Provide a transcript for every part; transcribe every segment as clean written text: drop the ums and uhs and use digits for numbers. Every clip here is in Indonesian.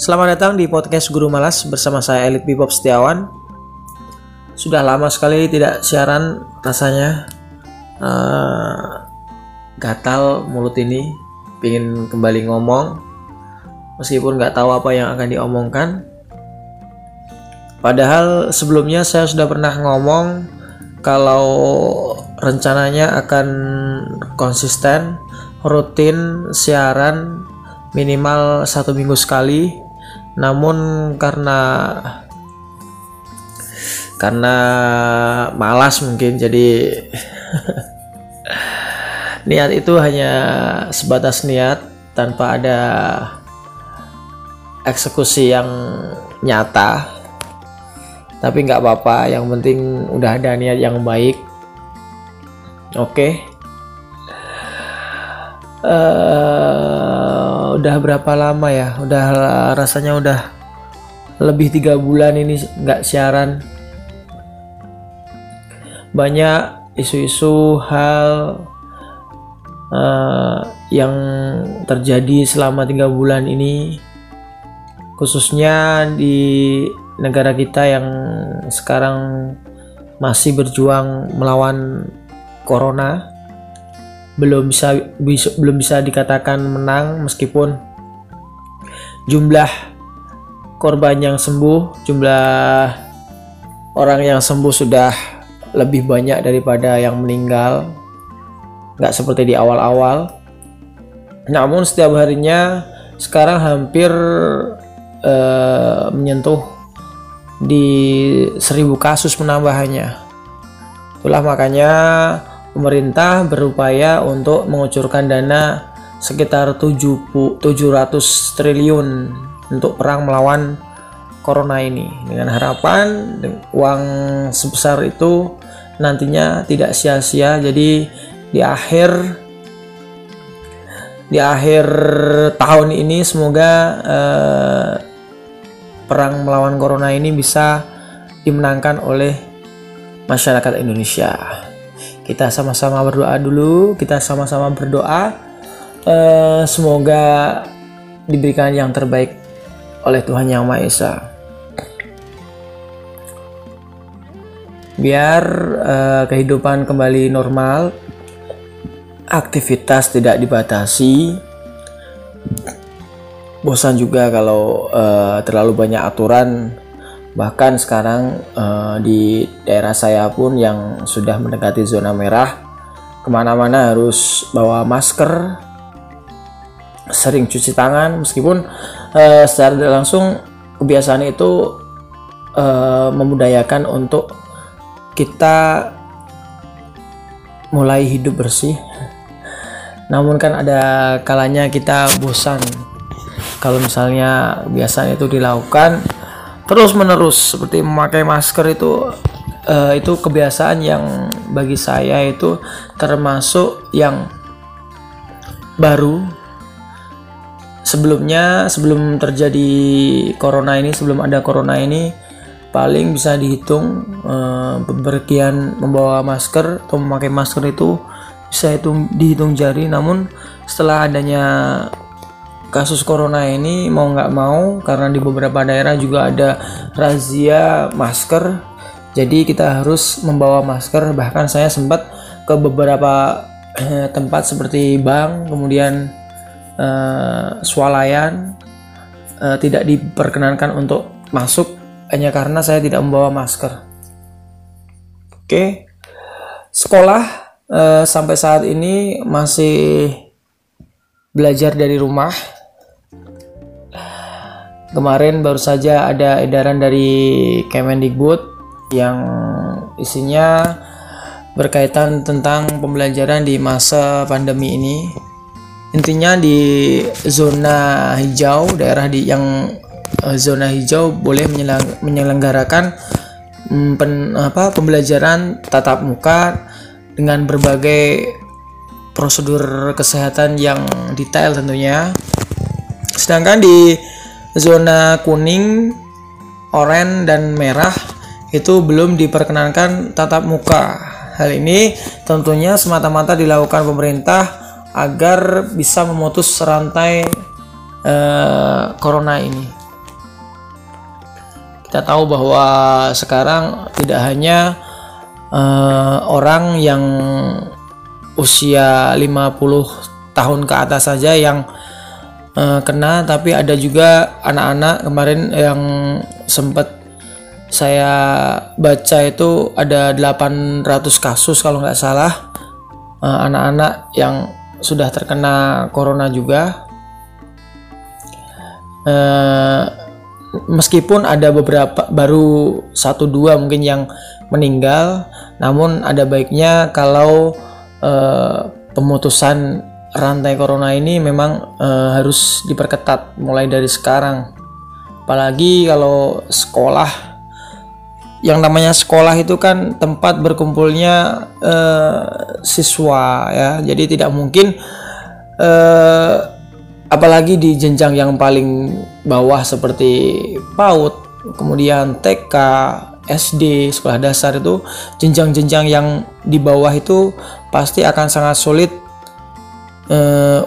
Selamat datang di podcast Guru Malas bersama saya Elite Bebop Setiawan. Sudah lama sekali tidak siaran, rasanya gatal mulut ini, ingin kembali ngomong meskipun nggak tahu apa yang akan diomongkan. Padahal sebelumnya saya sudah pernah ngomong kalau rencananya akan konsisten, rutin siaran minimal 1 minggu sekali. Namun karena malas mungkin, jadi niat itu hanya sebatas niat tanpa ada eksekusi yang nyata. Tapi nggak apa-apa, yang penting udah ada niat yang baik. Oke. Udah berapa lama ya? Rasanya udah lebih 3 bulan ini nggak siaran. Banyak isu-isu hal yang terjadi selama 3 bulan ini, khususnya di negara kita yang sekarang masih berjuang melawan corona. Belum bisa dikatakan menang, meskipun jumlah korban yang sembuh, jumlah orang yang sembuh sudah lebih banyak daripada yang meninggal, nggak seperti di awal-awal. Namun setiap harinya sekarang hampir menyentuh di 1000 kasus penambahannya. Itulah makanya pemerintah berupaya untuk mengucurkan dana sekitar 700 triliun untuk perang melawan corona ini, dengan harapan uang sebesar itu nantinya tidak sia-sia. Jadi di akhir tahun ini semoga perang melawan corona ini bisa dimenangkan oleh masyarakat Indonesia. Kita sama-sama berdoa dulu, semoga diberikan yang terbaik oleh Tuhan Yang Maha Esa, biar kehidupan kembali normal, aktivitas tidak dibatasi. Bosan juga kalau terlalu banyak aturan. Bahkan sekarang di daerah saya pun yang sudah mendekati zona merah, kemana-mana harus bawa masker, sering cuci tangan, meskipun secara tidak langsung kebiasaan itu memudayakan untuk kita mulai hidup bersih. Namun kan ada kalanya kita bosan kalau misalnya kebiasaan itu dilakukan terus-menerus, seperti memakai masker itu kebiasaan yang bagi saya itu termasuk yang baru. Sebelum terjadi corona ini, sebelum ada corona ini, paling bisa dihitung bepergian membawa masker atau memakai masker itu bisa dihitung jari. Namun setelah adanya kasus corona ini, mau nggak mau, karena di beberapa daerah juga ada razia masker, jadi kita harus membawa masker. Bahkan saya sempat ke beberapa tempat seperti bank, kemudian swalayan, tidak diperkenankan untuk masuk hanya karena saya tidak membawa masker. Oke. Sekolah sampai saat ini masih belajar dari rumah. Kemarin baru saja ada edaran dari Kemendikbud yang isinya berkaitan tentang pembelajaran di masa pandemi ini. Intinya di zona hijau, zona hijau boleh menyelenggarakan pembelajaran tatap muka dengan berbagai prosedur kesehatan yang detail tentunya. Sedangkan di zona kuning, oranye, dan merah itu belum diperkenankan tatap muka. Hal ini tentunya semata-mata dilakukan pemerintah agar bisa memutus rantai corona ini. Kita tahu bahwa sekarang tidak hanya orang yang usia 50 tahun ke atas saja yang kena, tapi ada juga anak-anak kemarin yang sempat saya baca itu ada 800 kasus kalau nggak salah, anak-anak yang sudah terkena corona juga. Meskipun ada beberapa, baru 1-2 mungkin yang meninggal, namun ada baiknya kalau pemutusan rantai corona ini memang harus diperketat mulai dari sekarang. Apalagi kalau sekolah, yang namanya sekolah itu kan tempat berkumpulnya siswa ya, jadi tidak mungkin apalagi di jenjang yang paling bawah seperti PAUD, kemudian TK, SD, sekolah dasar, itu jenjang-jenjang yang di bawah itu pasti akan sangat sulit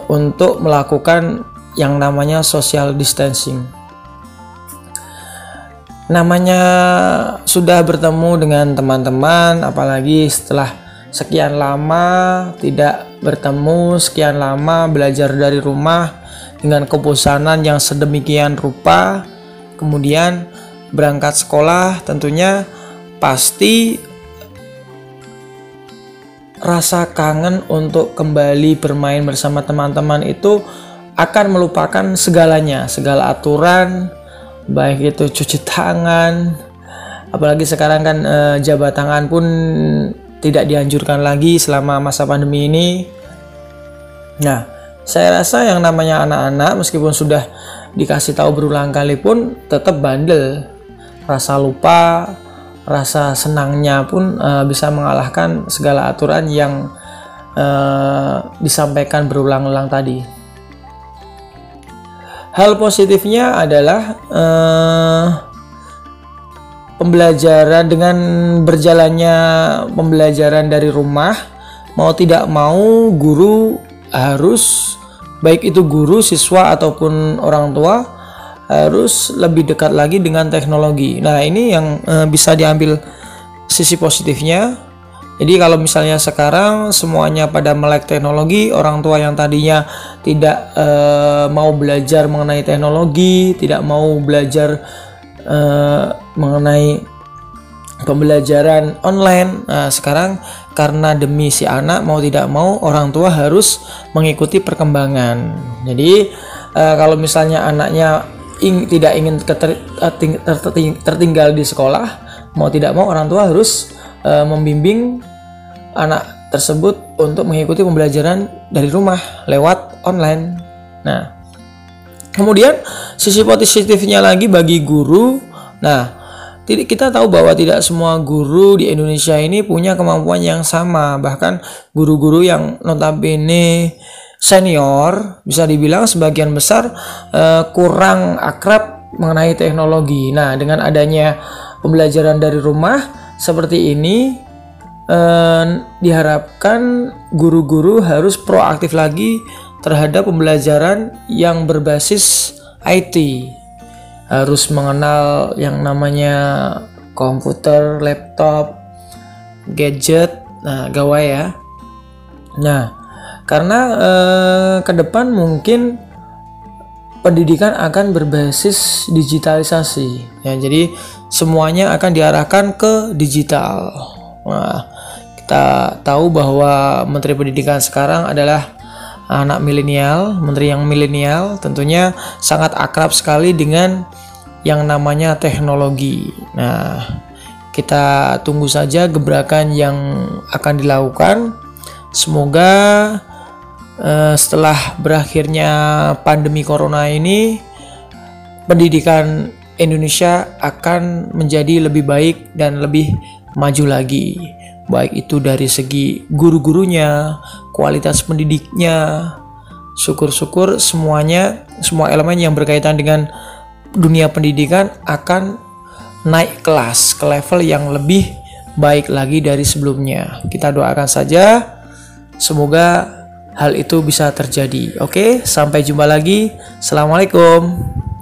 untuk melakukan yang namanya social distancing. Namanya sudah bertemu dengan teman-teman, apalagi setelah sekian lama tidak bertemu, sekian lama belajar dari rumah dengan kebosanan yang sedemikian rupa, kemudian berangkat sekolah, tentunya pasti rasa kangen untuk kembali bermain bersama teman-teman itu akan melupakan segalanya, segala aturan, baik itu cuci tangan, apalagi sekarang kan jabat tangan pun tidak dianjurkan lagi selama masa pandemi ini. Nah, saya rasa yang namanya anak-anak meskipun sudah dikasih tahu berulang kali pun tetap bandel. Rasa lupa, rasa senangnya pun bisa mengalahkan segala aturan yang disampaikan berulang-ulang tadi. Hal positifnya adalah pembelajaran, dengan berjalannya pembelajaran dari rumah, mau tidak mau guru harus, baik itu guru, siswa ataupun orang tua, harus lebih dekat lagi dengan teknologi. Nah, ini yang bisa diambil sisi positifnya. Jadi kalau misalnya sekarang semuanya pada melek teknologi, orang tua yang tadinya tidak mau belajar mengenai teknologi, tidak mau belajar mengenai pembelajaran online, nah, sekarang karena demi si anak, mau tidak mau orang tua harus mengikuti perkembangan. Jadi kalau misalnya anaknya tidak ingin tertinggal di sekolah, mau tidak mau orang tua harus membimbing anak tersebut untuk mengikuti pembelajaran dari rumah lewat online. Nah, kemudian sisi positifnya lagi bagi guru. Nah, kita tahu bahwa tidak semua guru di Indonesia ini punya kemampuan yang sama. Bahkan guru-guru yang notabene senior, bisa dibilang sebagian besar kurang akrab mengenai teknologi. Nah, dengan adanya pembelajaran dari rumah seperti ini, diharapkan guru-guru harus proaktif lagi terhadap pembelajaran yang berbasis IT. Harus mengenal yang namanya komputer, laptop, gadget, nah gawai ya. Nah, karena ke depan mungkin pendidikan akan berbasis digitalisasi ya, jadi semuanya akan diarahkan ke digital. Nah, kita tahu bahwa menteri pendidikan sekarang adalah anak milenial, menteri yang milenial tentunya sangat akrab sekali dengan yang namanya teknologi. Nah, kita tunggu saja gebrakan yang akan dilakukan. Semoga setelah berakhirnya pandemi corona ini, pendidikan Indonesia akan menjadi lebih baik dan lebih maju lagi. Baik itu dari segi guru-gurunya, kualitas pendidiknya, syukur-syukur semuanya, semua elemen yang berkaitan dengan dunia pendidikan akan naik kelas ke level yang lebih baik lagi dari sebelumnya. Kita doakan saja, semoga hal itu bisa terjadi. Oke, sampai jumpa lagi. Assalamualaikum.